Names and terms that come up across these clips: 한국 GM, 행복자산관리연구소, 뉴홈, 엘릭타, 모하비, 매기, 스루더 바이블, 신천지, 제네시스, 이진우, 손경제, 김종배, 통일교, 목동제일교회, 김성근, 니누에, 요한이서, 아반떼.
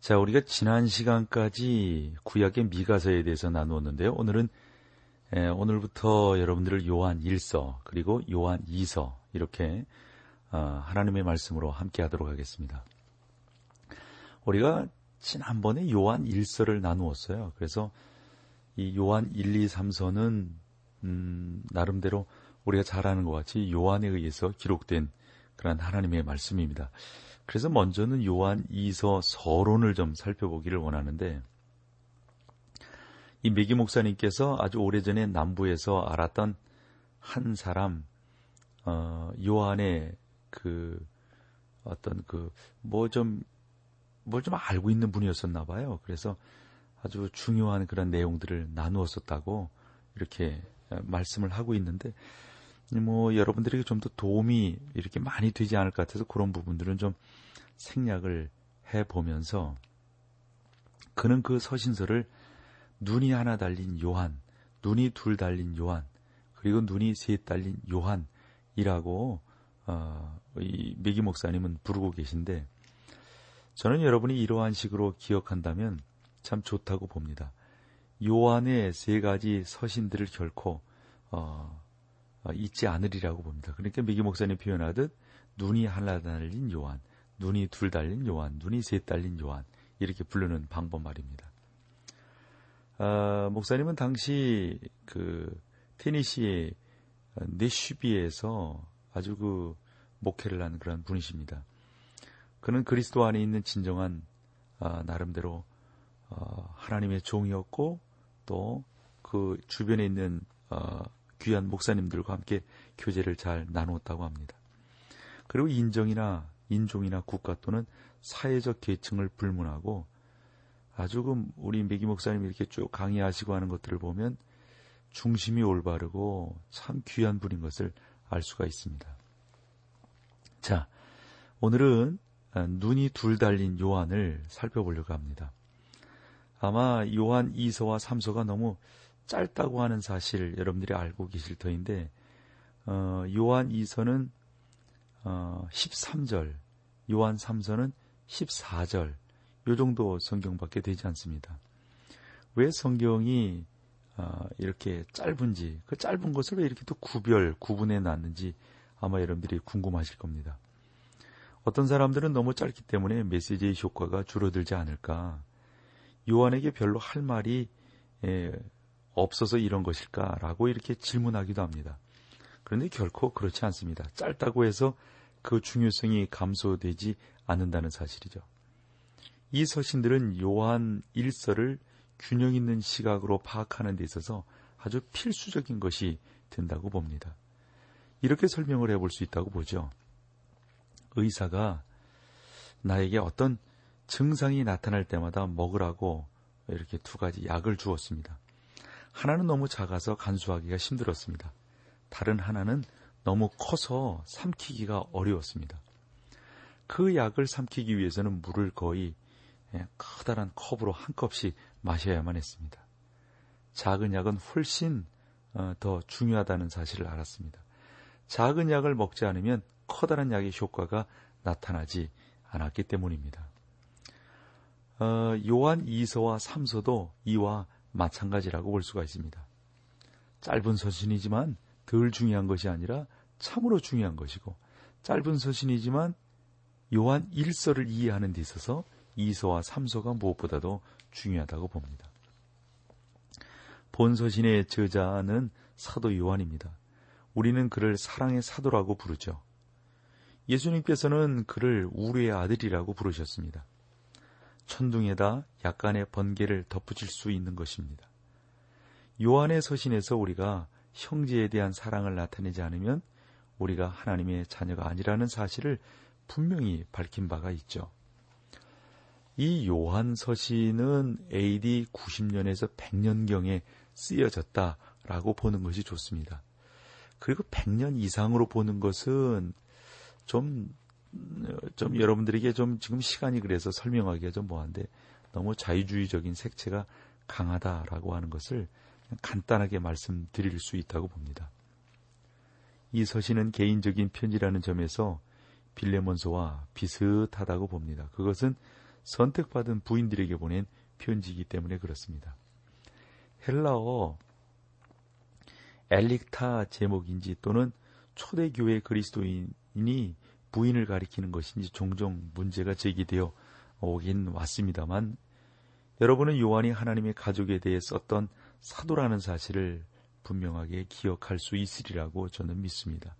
자, 우리가 지난 시간까지 구약의 미가서에 대해서 나누었는데요. 오늘은 오늘부터 여러분들을 요한일서 그리고 요한이서 이렇게 하나님의 말씀으로 함께 하도록 하겠습니다. 우리가 지난번에 요한일서를 나누었어요. 그래서 이 요한 1, 2, 3서는 나름대로 우리가 잘 아는 것 같이 요한에 의해서 기록된 그런 하나님의 말씀입니다. 그래서 먼저는 요한 2서 서론을 좀 살펴보기를 원하는데, 이 매기 목사님께서 아주 오래전에 남부에서 알았던 한 사람, 요한의 그 어떤 그 뭘 좀 알고 있는 분이었었나 봐요. 그래서 아주 중요한 그런 내용들을 나누었었다고 이렇게 말씀을 하고 있는데, 뭐 여러분들에게 좀 더 도움이 이렇게 많이 되지 않을 것 같아서 그런 부분들은 좀 생략을 해보면서, 그는 그 서신서를 눈이 하나 달린 요한, 눈이 둘 달린 요한, 그리고 눈이 셋 달린 요한이라고 이 매기 목사님은 부르고 계신데, 저는 여러분이 이러한 식으로 기억한다면 참 좋다고 봅니다. 요한의 세 가지 서신들을 결코 잊지 않으리라고 봅니다. 그러니까 매기 목사님 표현하듯 눈이 하나 달린 요한, 눈이 둘 달린 요한, 눈이 셋 달린 요한 이렇게 부르는 방법 말입니다. 목사님은 당시 그 테니시의 네슈비에서 아주 그 목회를 한 그런 분이십니다. 그는 그리스도 안에 있는 진정한 나름대로 하나님의 종이었고, 또 그 주변에 있는 귀한 목사님들과 함께 교제를 잘 나누었다고 합니다. 그리고 인정이나 인종이나 국가 또는 사회적 계층을 불문하고, 아주 우리 매기 목사님이 이렇게 쭉 강의하시고 하는 것들을 보면 중심이 올바르고 참 귀한 분인 것을 알 수가 있습니다. 자, 오늘은 눈이 둘 달린 요한을 살펴보려고 합니다. 아마 요한 2서와 3서가 너무 짧다고 하는 사실 여러분들이 알고 계실 터인데, 요한 2서는 13절, 요한 3서는 14절, 요 정도 성경밖에 되지 않습니다. 왜 성경이 이렇게 짧은지, 그 짧은 것을 왜 이렇게 또 구분해 놨는지 아마 여러분들이 궁금하실 겁니다. 어떤 사람들은 너무 짧기 때문에 메시지의 효과가 줄어들지 않을까, 요한에게 별로 할 말이 없어서 이런 것일까라고 이렇게 질문하기도 합니다. 그런데 결코 그렇지 않습니다. 짧다고 해서 그 중요성이 감소되지 않는다는 사실이죠. 이 서신들은 요한 1서를 균형 있는 시각으로 파악하는 데 있어서 아주 필수적인 것이 된다고 봅니다. 이렇게 설명을 해볼 수 있다고 보죠. 의사가 나에게 어떤 증상이 나타날 때마다 먹으라고 이렇게 두 가지 약을 주었습니다. 하나는 너무 작아서 간수하기가 힘들었습니다. 다른 하나는 너무 커서 삼키기가 어려웠습니다. 그 약을 삼키기 위해서는 물을 거의 커다란 컵으로 한 컵씩 마셔야만 했습니다. 작은 약은 훨씬 더 중요하다는 사실을 알았습니다. 작은 약을 먹지 않으면 커다란 약의 효과가 나타나지 않았기 때문입니다. 요한 2서와 3서도 이와 마찬가지라고 볼 수가 있습니다. 짧은 서신이지만 덜 중요한 것이 아니라 참으로 중요한 것이고, 짧은 서신이지만 요한 1서를 이해하는 데 있어서 2서와 3서가 무엇보다도 중요하다고 봅니다. 본 서신의 저자는 사도 요한입니다. 우리는 그를 사랑의 사도라고 부르죠. 예수님께서는 그를 우리의 아들이라고 부르셨습니다. 천둥에다 약간의 번개를 덧붙일 수 있는 것입니다. 요한의 서신에서 우리가 형제에 대한 사랑을 나타내지 않으면 우리가 하나님의 자녀가 아니라는 사실을 분명히 밝힌 바가 있죠. 이 요한 서신은 AD 90년에서 100년경에 쓰여졌다라고 보는 것이 좋습니다. 그리고 100년 이상으로 보는 것은 좀 여러분들에게 좀 지금 시간이 그래서 설명하기가 좀 뭐한데 너무 자유주의적인 색채가 강하다라고 하는 것을 간단하게 말씀드릴 수 있다고 봅니다. 이 서신은 개인적인 편지라는 점에서 빌레몬서와 비슷하다고 봅니다. 그것은 선택받은 부인들에게 보낸 편지이기 때문에 그렇습니다. 헬라어 엘릭타 제목인지 또는 초대교회 그리스도인이 부인을 가리키는 것인지 종종 문제가 제기되어 오긴 왔습니다만, 여러분은 요한이 하나님의 가족에 대해 썼던 사도라는 사실을 분명하게 기억할 수 있으리라고 저는 믿습니다.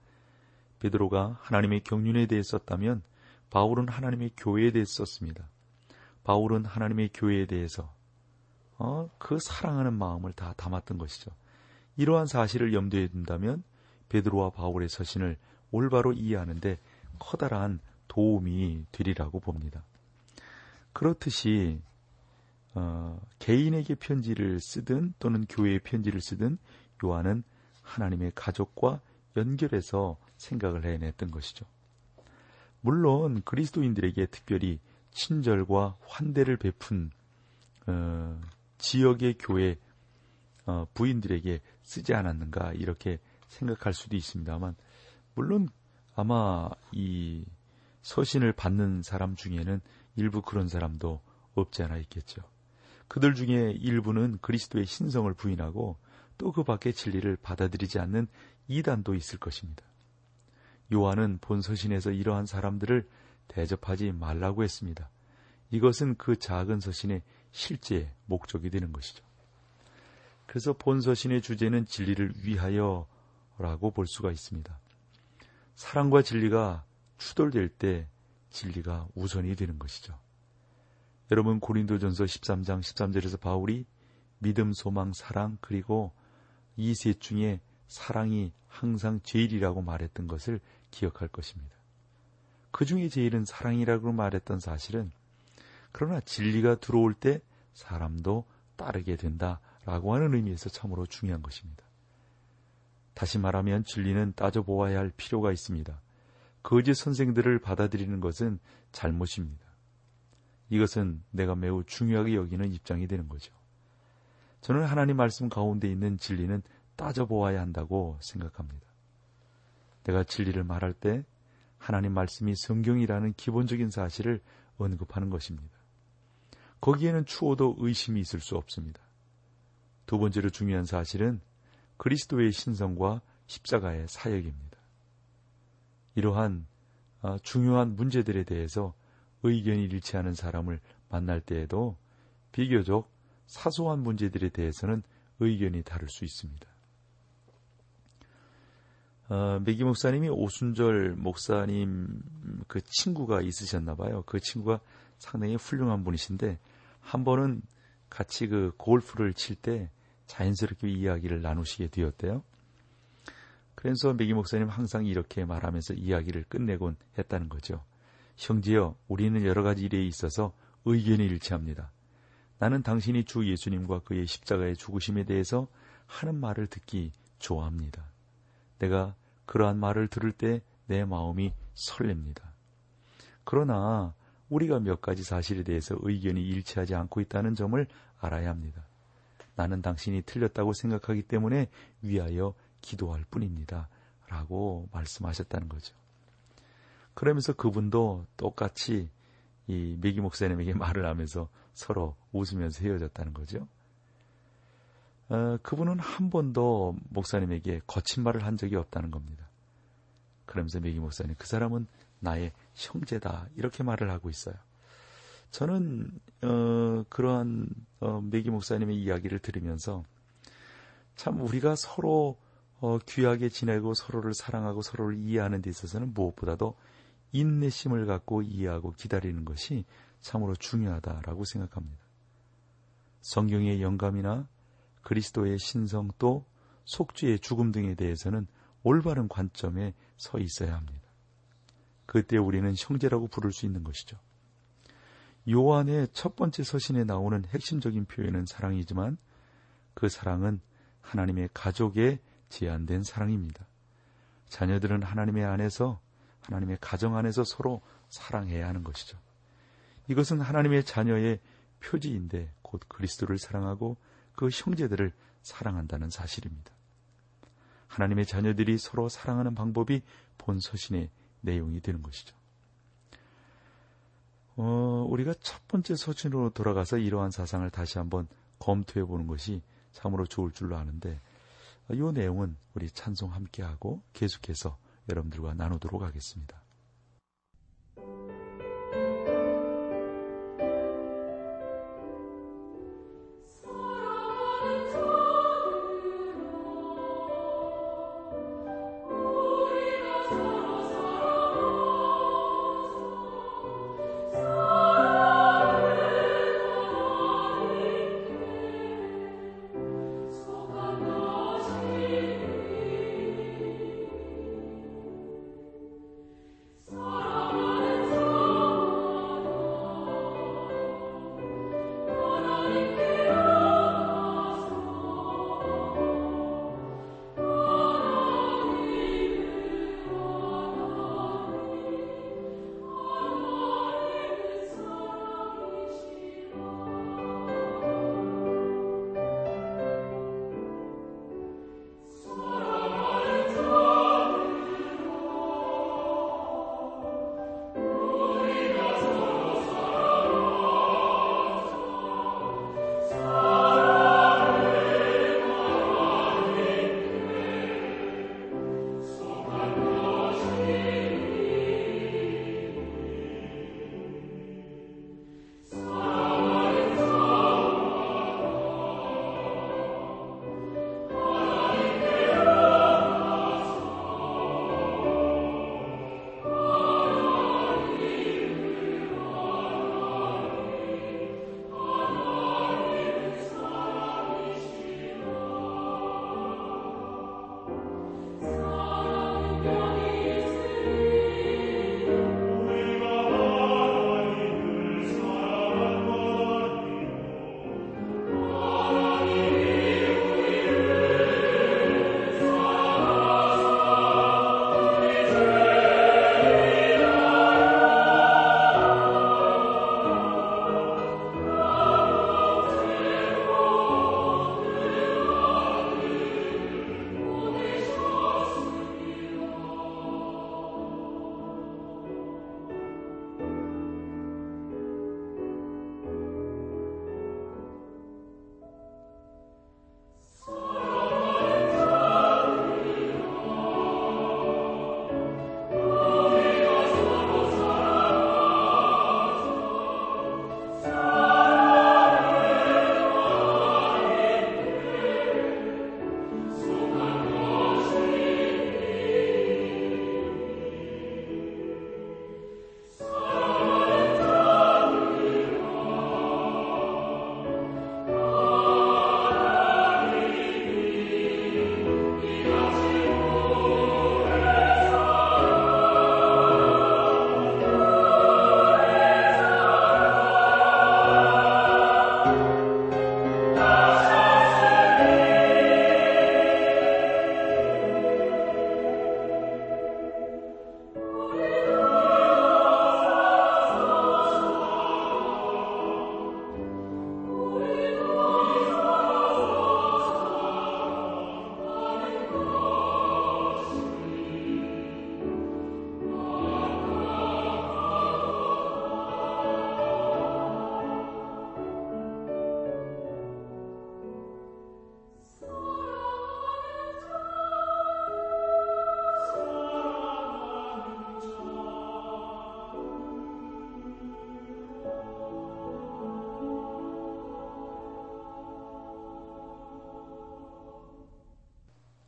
베드로가 하나님의 경륜에 대해 썼다면 바울은 하나님의 교회에 대해 썼습니다. 바울은 하나님의 교회에 대해서 그 사랑하는 마음을 다 담았던 것이죠. 이러한 사실을 염두에 둔다면 베드로와 바울의 서신을 올바로 이해하는데 커다란 도움이 되리라고 봅니다. 그렇듯이 개인에게 편지를 쓰든 또는 교회에 편지를 쓰든 요한은 하나님의 가족과 연결해서 생각을 해냈던 것이죠. 물론 그리스도인들에게 특별히 친절과 환대를 베푼 지역의 교회 부인들에게 쓰지 않았는가 이렇게 생각할 수도 있습니다만, 물론 아마 이 서신을 받는 사람 중에는 일부 그런 사람도 없지 않아 있겠죠. 그들 중에 일부는 그리스도의 신성을 부인하고 또 그 밖의 진리를 받아들이지 않는 이단도 있을 것입니다. 요한은 본 서신에서 이러한 사람들을 대접하지 말라고 했습니다. 이것은 그 작은 서신의 실제 목적이 되는 것이죠. 그래서 본 서신의 주제는 진리를 위하여 라고 볼 수가 있습니다. 사랑과 진리가 추돌될 때 진리가 우선이 되는 것이죠. 여러분, 고린도전서 13장 13절에서 바울이 믿음, 소망, 사랑 그리고 이 셋 중에 사랑이 항상 제일이라고 말했던 것을 기억할 것입니다. 그 중에 제일은 사랑이라고 말했던 사실은 그러나 진리가 들어올 때 사람도 따르게 된다라고 하는 의미에서 참으로 중요한 것입니다. 다시 말하면 진리는 따져보아야 할 필요가 있습니다. 거짓 선생들을 받아들이는 것은 잘못입니다. 이것은 내가 매우 중요하게 여기는 입장이 되는 거죠. 저는 하나님 말씀 가운데 있는 진리는 따져보아야 한다고 생각합니다. 내가 진리를 말할 때 하나님 말씀이 성경이라는 기본적인 사실을 언급하는 것입니다. 거기에는 추호도 의심이 있을 수 없습니다. 두 번째로 중요한 사실은 그리스도의 신성과 십자가의 사역입니다. 이러한 중요한 문제들에 대해서 의견이 일치하는 사람을 만날 때에도 비교적 사소한 문제들에 대해서는 의견이 다를 수 있습니다. 매기 목사님이 오순절 목사님 그 친구가 있으셨나 봐요. 그 친구가 상당히 훌륭한 분이신데 한 번은 같이 그 골프를 칠 때 자연스럽게 이야기를 나누시게 되었대요. 그래서 매기 목사님 항상 이렇게 말하면서 이야기를 끝내곤 했다는 거죠. 형제여, 우리는 여러 가지 일에 있어서 의견이 일치합니다. 나는 당신이 주 예수님과 그의 십자가의 죽으심에 대해서 하는 말을 듣기 좋아합니다. 내가 그러한 말을 들을 때 내 마음이 설렙니다. 그러나 우리가 몇 가지 사실에 대해서 의견이 일치하지 않고 있다는 점을 알아야 합니다. 나는 당신이 틀렸다고 생각하기 때문에 위하여 기도할 뿐입니다. 라고 말씀하셨다는 거죠. 그러면서 그분도 똑같이 이 매기 목사님에게 말을 하면서 서로 웃으면서 헤어졌다는 거죠. 그분은 한 번도 목사님에게 거친 말을 한 적이 없다는 겁니다. 그러면서 매기 목사님, 그 사람은 나의 형제다 이렇게 말을 하고 있어요. 저는 그러한 매기 목사님의 이야기를 들으면서 참 우리가 서로 귀하게 지내고 서로를 사랑하고 서로를 이해하는 데 있어서는 무엇보다도 인내심을 갖고 이해하고 기다리는 것이 참으로 중요하다라고 생각합니다. 성경의 영감이나 그리스도의 신성 또 속죄의 죽음 등에 대해서는 올바른 관점에 서 있어야 합니다. 그때 우리는 형제라고 부를 수 있는 것이죠. 요한의 첫 번째 서신에 나오는 핵심적인 표현은 사랑이지만 그 사랑은 하나님의 가족에 제한된 사랑입니다. 자녀들은 하나님의 안에서, 하나님의 가정 안에서 서로 사랑해야 하는 것이죠. 이것은 하나님의 자녀의 표지인데 곧 그리스도를 사랑하고 그 형제들을 사랑한다는 사실입니다. 하나님의 자녀들이 서로 사랑하는 방법이 본 서신의 내용이 되는 것이죠. 우리가 첫 번째 서신으로 돌아가서 이러한 사상을 다시 한번 검토해 보는 것이 참으로 좋을 줄로 아는데, 이 내용은 우리 찬송 함께하고 계속해서 여러분들과 나누도록 하겠습니다.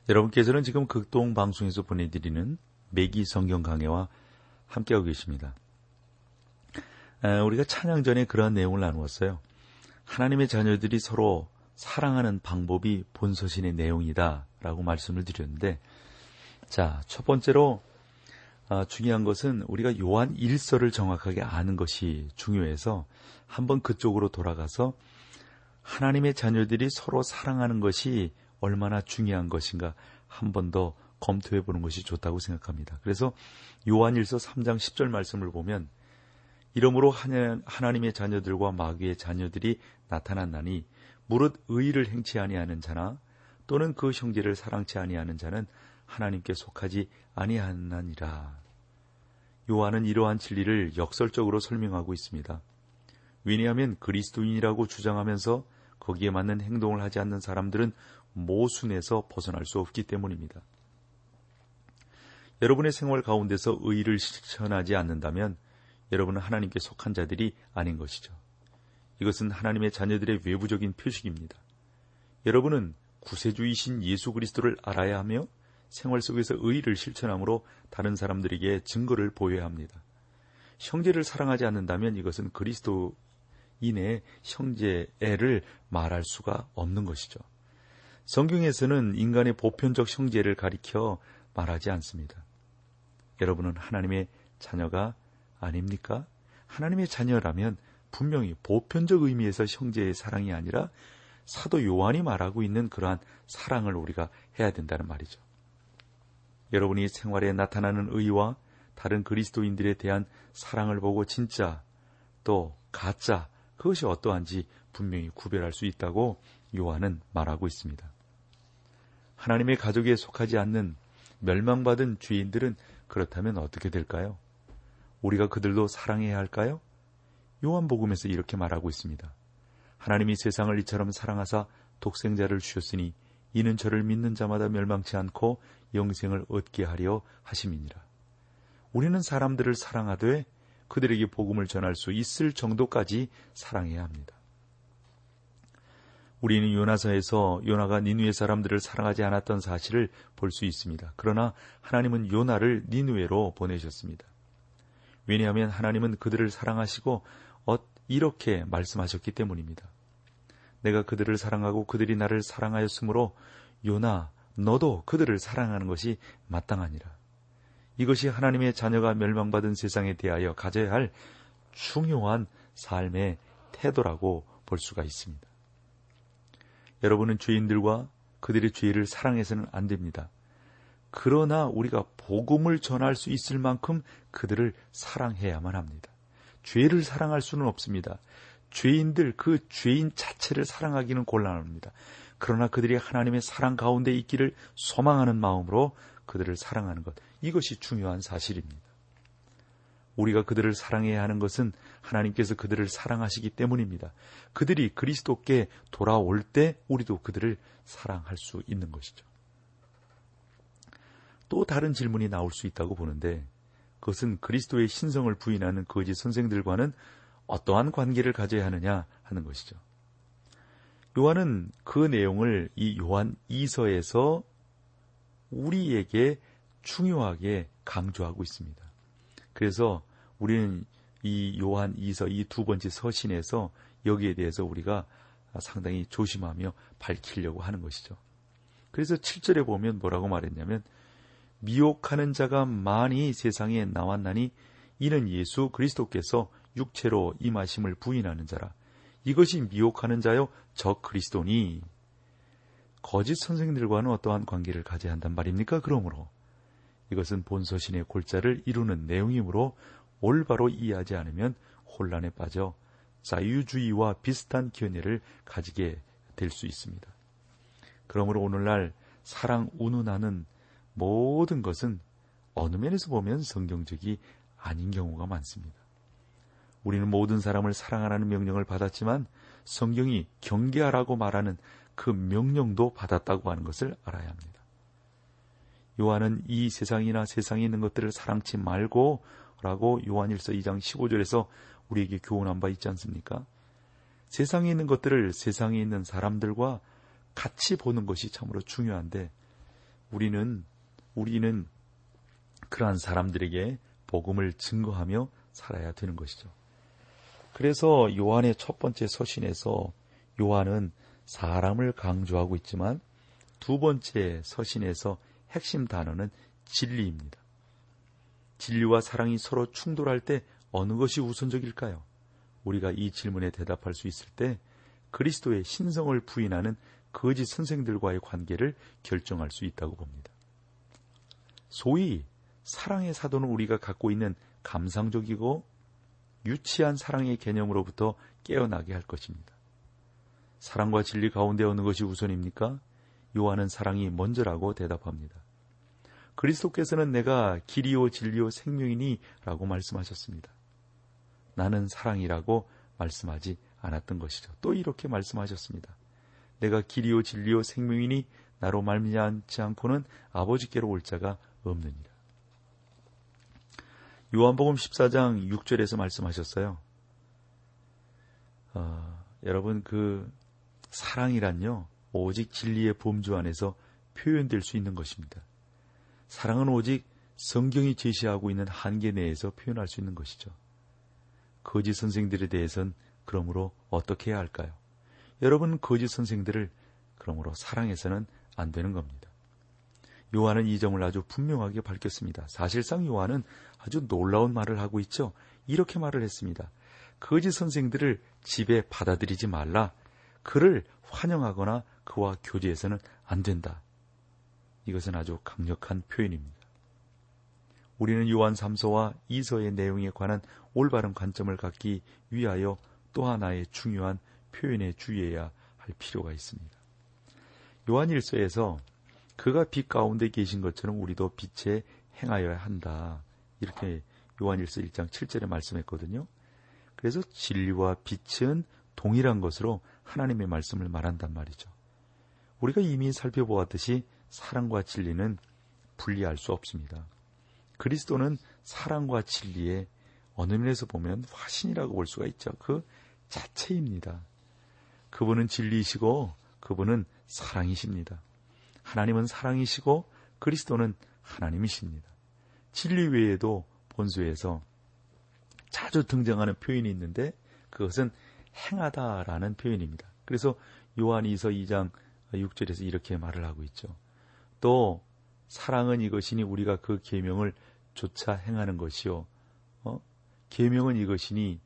여러분께서는 지금 극동방송에서 보내드리는 매기 성경 강해와 함께하고 계십니다. 우리가 찬양 전에 그러한 내용을 나누었어요. 하나님의 자녀들이 서로 사랑하는 방법이 본서신의 내용이다 라고 말씀을 드렸는데, 자, 첫 번째로 중요한 것은 우리가 요한 1서를 정확하게 아는 것이 중요해서 한번 그쪽으로 돌아가서 하나님의 자녀들이 서로 사랑하는 것이 얼마나 중요한 것인가 한 번 더 검토해 보는 것이 좋다고 생각합니다. 그래서 요한 1서 3장 10절 말씀을 보면 이러므로 하나님의 자녀들과 마귀의 자녀들이 나타났나니 무릇 의의를 행치 아니하는 자나 또는 그 형제를 사랑치 아니하는 자는 하나님께 속하지 아니하나니라. 요한은 이러한 진리를 역설적으로 설명하고 있습니다. 왜냐하면 그리스도인이라고 주장하면서 거기에 맞는 행동을 하지 않는 사람들은 모순에서 벗어날 수 없기 때문입니다. 여러분의 생활 가운데서 의의를 실천하지 않는다면 여러분은 하나님께 속한 자들이 아닌 것이죠. 이것은 하나님의 자녀들의 외부적인 표식입니다. 여러분은 구세주이신 예수 그리스도를 알아야 하며 생활 속에서 의의를 실천함으로 다른 사람들에게 증거를 보여야 합니다. 형제를 사랑하지 않는다면 이것은 그리스도인의 형제애를 말할 수가 없는 것이죠. 성경에서는 인간의 보편적 형제를 가리켜 말하지 않습니다. 여러분은 하나님의 자녀가 아닙니까? 하나님의 자녀라면 분명히 보편적 의미에서 형제의 사랑이 아니라 사도 요한이 말하고 있는 그러한 사랑을 우리가 해야 된다는 말이죠. 여러분이 생활에 나타나는 의와 다른 그리스도인들에 대한 사랑을 보고 진짜 또 가짜 그것이 어떠한지 분명히 구별할 수 있다고 요한은 말하고 있습니다. 하나님의 가족에 속하지 않는 멸망받은 죄인들은 그렇다면 어떻게 될까요? 우리가 그들도 사랑해야 할까요? 요한복음에서 이렇게 말하고 있습니다. 하나님이 세상을 이처럼 사랑하사 독생자를 주셨으니 이는 저를 믿는 자마다 멸망치 않고 영생을 얻게 하려 하심이니라. 우리는 사람들을 사랑하되 그들에게 복음을 전할 수 있을 정도까지 사랑해야 합니다. 우리는 요나서에서 요나가 니누의 사람들을 사랑하지 않았던 사실을 볼 수 있습니다. 그러나 하나님은 요나를 니누에로 보내셨습니다. 왜냐하면 하나님은 그들을 사랑하시고 이렇게 말씀하셨기 때문입니다. 내가 그들을 사랑하고 그들이 나를 사랑하였으므로 요나 너도 그들을 사랑하는 것이 마땅하니라. 이것이 하나님의 자녀가 멸망받은 세상에 대하여 가져야 할 중요한 삶의 태도라고 볼 수가 있습니다. 여러분은 죄인들과 그들의 죄를 사랑해서는 안 됩니다. 그러나 우리가 복음을 전할 수 있을 만큼 그들을 사랑해야만 합니다. 죄를 사랑할 수는 없습니다. 죄인들 그 죄인 자체를 사랑하기는 곤란합니다. 그러나 그들이 하나님의 사랑 가운데 있기를 소망하는 마음으로 그들을 사랑하는 것, 이것이 중요한 사실입니다. 우리가 그들을 사랑해야 하는 것은 하나님께서 그들을 사랑하시기 때문입니다. 그들이 그리스도께 돌아올 때 우리도 그들을 사랑할 수 있는 것이죠. 또 다른 질문이 나올 수 있다고 보는데 그것은 그리스도의 신성을 부인하는 거짓 선생들과는 어떠한 관계를 가져야 하느냐 하는 것이죠. 요한은 그 내용을 이 요한 2서에서 우리에게 중요하게 강조하고 있습니다. 그래서 우리는 이 요한 2서 이 두 번째 서신에서 여기에 대해서 우리가 상당히 조심하며 밝히려고 하는 것이죠. 그래서 7절에 보면 뭐라고 말했냐면 미혹하는 자가 많이 세상에 나왔나니 이는 예수 그리스도께서 육체로 임하심을 부인하는 자라. 이것이 미혹하는 자요 저 그리스도니. 거짓 선생들과는 어떠한 관계를 가져야 한단 말입니까? 그러므로 이것은 본서신의 골자를 이루는 내용이므로 올바로 이해하지 않으면 혼란에 빠져 자유주의와 비슷한 견해를 가지게 될 수 있습니다. 그러므로 오늘날 사랑 운운하는 모든 것은 어느 면에서 보면 성경적이 아닌 경우가 많습니다. 우리는 모든 사람을 사랑하라는 명령을 받았지만 성경이 경계하라고 말하는 그 명령도 받았다고 하는 것을 알아야 합니다. 요한은 이 세상이나 세상에 있는 것들을 사랑치 말고 라고 요한일서 2장 15절에서 우리에게 교훈한 바 있지 않습니까? 세상에 있는 것들을 세상에 있는 사람들과 같이 보는 것이 참으로 중요한데 우리는 그러한 사람들에게 복음을 증거하며 살아야 되는 것이죠. 그래서 요한의 첫 번째 서신에서 요한은 사람을 강조하고 있지만 두 번째 서신에서 핵심 단어는 진리입니다. 진리와 사랑이 서로 충돌할 때 어느 것이 우선적일까요? 우리가 이 질문에 대답할 수 있을 때 그리스도의 신성을 부인하는 거짓 선생들과의 관계를 결정할 수 있다고 봅니다. 소위 사랑의 사도는 우리가 갖고 있는 감상적이고 유치한 사랑의 개념으로부터 깨어나게 할 것입니다. 사랑과 진리 가운데 어느 것이 우선입니까? 요한은 사랑이 먼저라고 대답합니다. 그리스도께서는 내가 길이요 진리요 생명이니 라고 말씀하셨습니다. 나는 사랑이라고 말씀하지 않았던 것이죠. 또 이렇게 말씀하셨습니다. 내가 길이요 진리요 생명이니 나로 말미암지 않고는 아버지께로 올 자가 없느니라. 요한복음 14장 6절에서 말씀하셨어요. 여러분, 그 사랑이란요 오직 진리의 범주 안에서 표현될 수 있는 것입니다. 사랑은 오직 성경이 제시하고 있는 한계 내에서 표현할 수 있는 것이죠. 거짓 선생들에 대해서는 그러므로 어떻게 해야 할까요? 여러분, 거짓 선생들을 그러므로 사랑해서는 안 되는 겁니다. 요한은 이 점을 아주 분명하게 밝혔습니다. 사실상 요한은 아주 놀라운 말을 하고 있죠. 이렇게 말을 했습니다. 거짓 선생들을 집에 받아들이지 말라. 그를 환영하거나 그와 교제해서는 안 된다. 이것은 아주 강력한 표현입니다. 우리는 요한 3서와 2서의 내용에 관한 올바른 관점을 갖기 위하여 또 하나의 중요한 표현에 주의해야 할 필요가 있습니다. 요한 1서에서 그가 빛 가운데 계신 것처럼 우리도 빛에 행하여야 한다. 이렇게 요한 1서 1장 7절에 말씀했거든요. 그래서 진리와 빛은 동일한 것으로 하나님의 말씀을 말한단 말이죠. 우리가 이미 살펴보았듯이 사랑과 진리는 분리할 수 없습니다. 그리스도는 사랑과 진리의 어느 면에서 보면 화신이라고 볼 수가 있죠. 그 자체입니다. 그분은 진리이시고 그분은 사랑이십니다. 하나님은 사랑이시고 그리스도는 하나님이십니다. 진리 외에도 본서에서 자주 등장하는 표현이 있는데 그것은 행하다라는 표현입니다. 그래서 요한이서 2장 6절에서 이렇게 말을 하고 있죠. 또 사랑은 이것이니 우리가 그 계명을 조차 행하는 것이요. 계명은 이것이니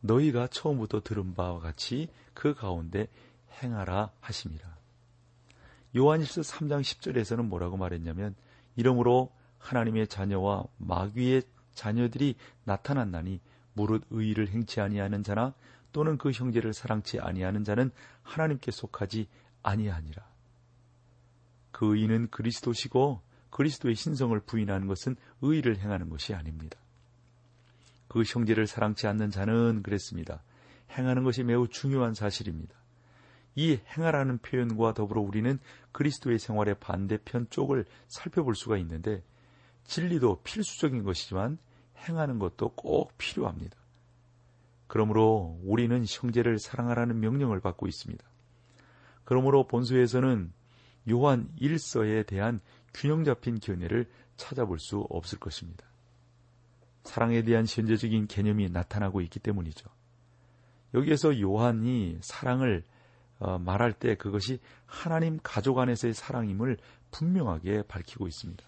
너희가 처음부터 들은 바와 같이 그 가운데 행하라 하심이라. 요한일서 3장 10절에서는 뭐라고 말했냐면 이러므로 하나님의 자녀와 마귀의 자녀들이 나타났나니 무릇 의의를 행치 아니하는 자나 또는 그 형제를 사랑치 아니하는 자는 하나님께 속하지 아니하니라. 그 의인은 그리스도시고 그리스도의 신성을 부인하는 것은 의의를 행하는 것이 아닙니다. 그 형제를 사랑치 않는 자는 그랬습니다. 행하는 것이 매우 중요한 사실입니다. 이 행하라는 표현과 더불어 우리는 그리스도의 생활의 반대편 쪽을 살펴볼 수가 있는데 진리도 필수적인 것이지만 행하는 것도 꼭 필요합니다. 그러므로 우리는 형제를 사랑하라는 명령을 받고 있습니다. 그러므로 본서에서는 요한 1서에 대한 균형 잡힌 견해를 찾아볼 수 없을 것입니다. 사랑에 대한 현재적인 개념이 나타나고 있기 때문이죠. 여기에서 요한이 사랑을 말할 때 그것이 하나님 가족 안에서의 사랑임을 분명하게 밝히고 있습니다.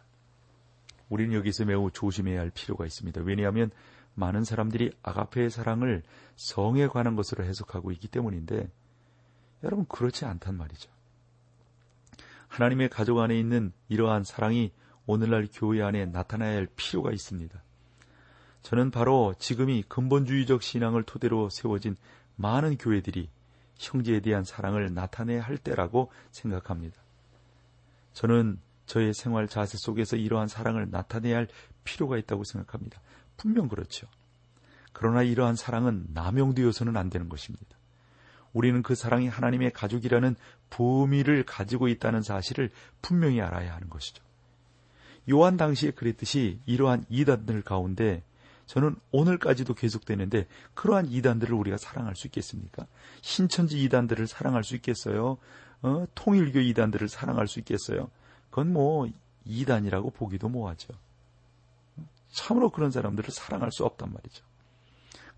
우리는 여기서 매우 조심해야 할 필요가 있습니다. 왜냐하면 많은 사람들이 아가페의 사랑을 성에 관한 것으로 해석하고 있기 때문인데 여러분, 그렇지 않단 말이죠. 하나님의 가족 안에 있는 이러한 사랑이 오늘날 교회 안에 나타나야 할 필요가 있습니다. 저는 바로 지금이 근본주의적 신앙을 토대로 세워진 많은 교회들이 형제에 대한 사랑을 나타내야 할 때라고 생각합니다. 저는 저의 생활 자세 속에서 이러한 사랑을 나타내야 할 필요가 있다고 생각합니다. 분명 그렇죠. 그러나 이러한 사랑은 남용되어서는 안 되는 것입니다. 우리는 그 사랑이 하나님의 가족이라는 범위를 가지고 있다는 사실을 분명히 알아야 하는 것이죠. 요한 당시에 그랬듯이 이러한 이단들 가운데 저는 오늘까지도 계속되는데 그러한 이단들을 우리가 사랑할 수 있겠습니까? 신천지 이단들을 사랑할 수 있겠어요? 통일교 이단들을 사랑할 수 있겠어요? 그건 이단이라고 보기도 뭐하죠. 참으로 그런 사람들을 사랑할 수 없단 말이죠.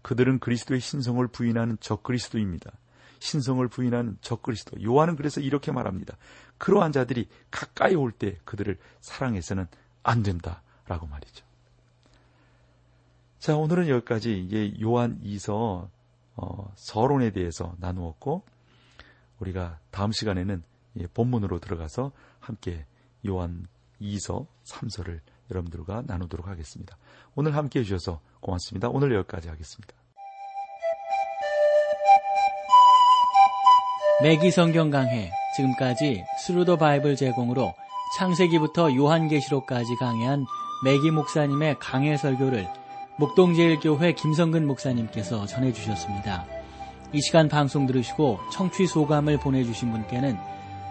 그들은 그리스도의 신성을 부인하는 적그리스도입니다. 신성을 부인하는 적그리스도. 요한은 그래서 이렇게 말합니다. 그러한 자들이 가까이 올 때 그들을 사랑해서는 안 된다 라고 말이죠. 자, 오늘은 여기까지 이게 요한이서 서론에 대해서 나누었고, 우리가 다음 시간에는 본문으로 들어가서 함께 요한이서 3서를 여러분들과 나누도록 하겠습니다. 오늘 함께 해주셔서 고맙습니다. 오늘 여기까지 하겠습니다. 매기 성경 강해, 지금까지 스루더 바이블 제공으로 창세기부터 요한계시록까지 강해한 매기 목사님의 강해 설교를 목동제일교회 김성근 목사님께서 전해주셨습니다. 이 시간 방송 들으시고 청취 소감을 보내주신 분께는